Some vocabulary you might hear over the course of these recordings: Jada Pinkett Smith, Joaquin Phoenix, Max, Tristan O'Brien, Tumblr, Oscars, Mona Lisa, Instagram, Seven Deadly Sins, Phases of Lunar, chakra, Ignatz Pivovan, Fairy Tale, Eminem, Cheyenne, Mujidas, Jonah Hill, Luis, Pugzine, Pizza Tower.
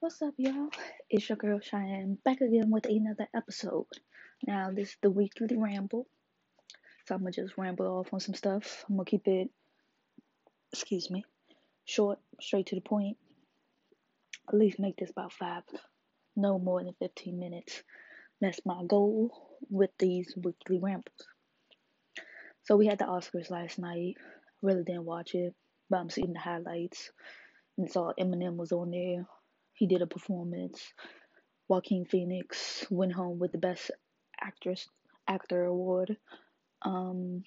What's up, y'all? It's your girl Cheyenne back again with another episode. Now, this is the weekly ramble, so I'm gonna just ramble off on some stuff. I'm gonna keep it, short, straight to the point. At least make this about no more than 15 minutes. That's my goal with these weekly rambles. So we had the Oscars last night. Really didn't watch it, but I'm seeing the highlights and saw Eminem was on there. He did a performance. Joaquin Phoenix went home with the Best Actor Award. And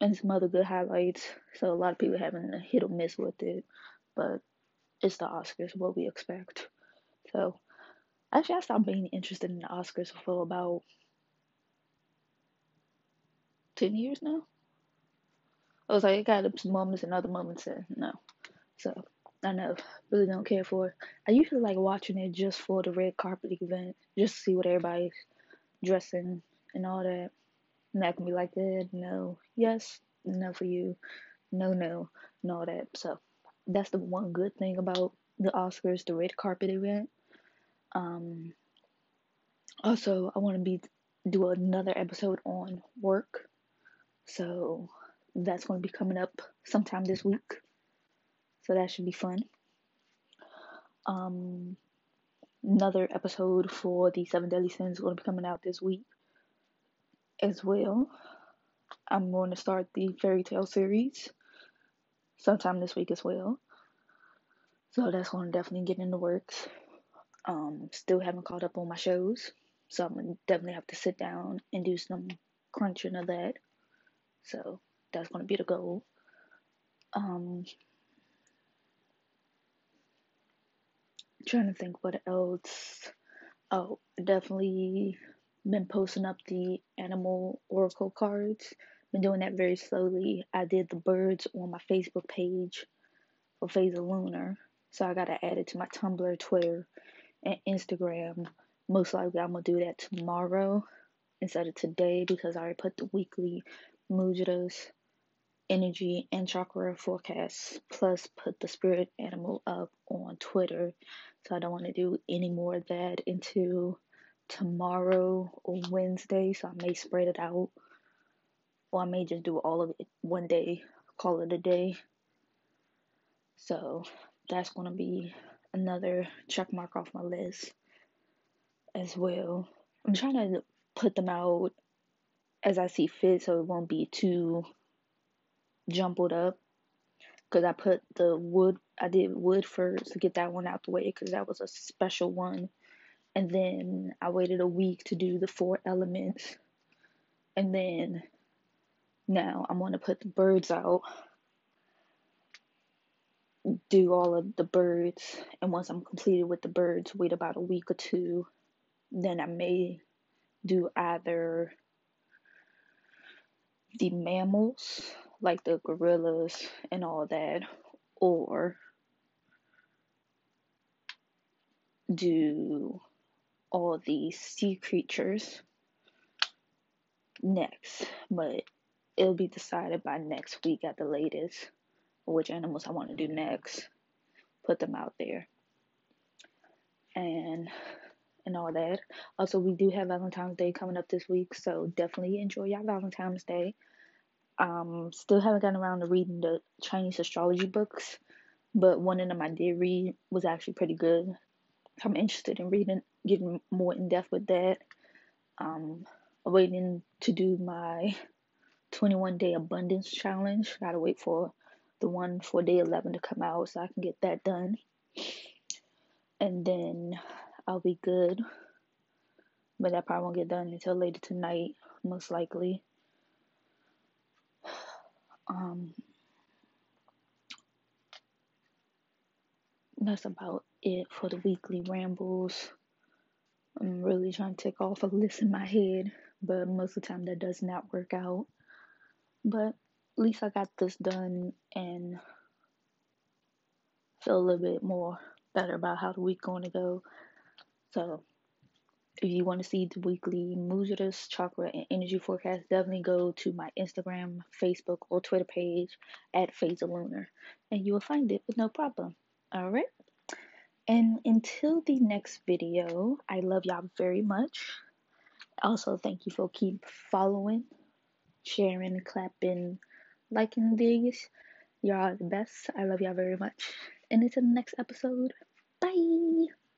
some other good highlights. So a lot of people having a hit or miss with it. But it's the Oscars, what we expect. So actually I stopped being interested in the Oscars for about 10 years now. I was like, it got some moments and other moments that no. So I know, really don't care for it. I usually like watching it just for the red carpet event, just to see what everybody's dressing and all that. And that can be like that, no, yes, no for you, no, and all that. So that's the one good thing about the Oscars, the red carpet event. Also, I want to do another episode on work. So that's going to be coming up sometime this week. So that should be fun. Another episode for the Seven Deadly Sins is going to be coming out this week as well. I'm going to start the Fairy Tale series sometime this week as well. So that's going to definitely get in the works. Still haven't caught up on my shows. So I'm going to definitely have to sit down and do some crunching of that. So that's going to be the goal. Trying to think what else. Oh, definitely been posting up the animal oracle cards. Been doing that very slowly. I did the birds on my Facebook page for Phases of Lunar. So I gotta add it to my Tumblr, Twitter, and Instagram. Most likely I'm gonna do that tomorrow instead of today because I already put the weekly Mujidas energy and chakra forecasts, plus put the spirit animal up on Twitter. So I don't want to do any more of that until tomorrow or Wednesday. So I may spread it out, or I may just do all of it one day, call it a day. So that's going to be another check mark off my list as well. I'm trying to put them out as I see fit, so it won't be too jumbled up, because I put the wood, I did wood first to get that one out the way because that was a special one, and then I waited a week to do the four elements, and then now I'm going to put the birds out, do all of the birds, and once I'm completed with the birds, wait about a week or two, then I may do either the mammals, like the gorillas and all that, or do all these sea creatures next, but it'll be decided by next week at the latest, which animals I want to do next, put them out there, and all that. Also, we do have Valentine's Day coming up this week, so definitely enjoy y'all Valentine's Day. Still haven't gotten around to reading the Chinese astrology books, but one of them I did read was actually pretty good. I'm interested in reading, getting more in depth with that. Waiting to do my 21 day abundance challenge. Gotta wait for the one for day 11 to come out so I can get that done, and then I'll be good. But that probably won't get done until later tonight, most likely. That's about it for the weekly rambles. I'm really trying to take off a list in my head, but most of the time that does not work out. But at least I got this done and feel a little bit more better about how the week going to go. So if you want to see the weekly Mujidas, chakra, and energy forecast, definitely go to my Instagram, Facebook, or Twitter page at Phases of Lunar, and you will find it with no problem. All right. And until the next video, I love y'all very much. Also, thank you for keep following, sharing, clapping, liking these. Y'all are the best. I love y'all very much. And until the next episode, bye!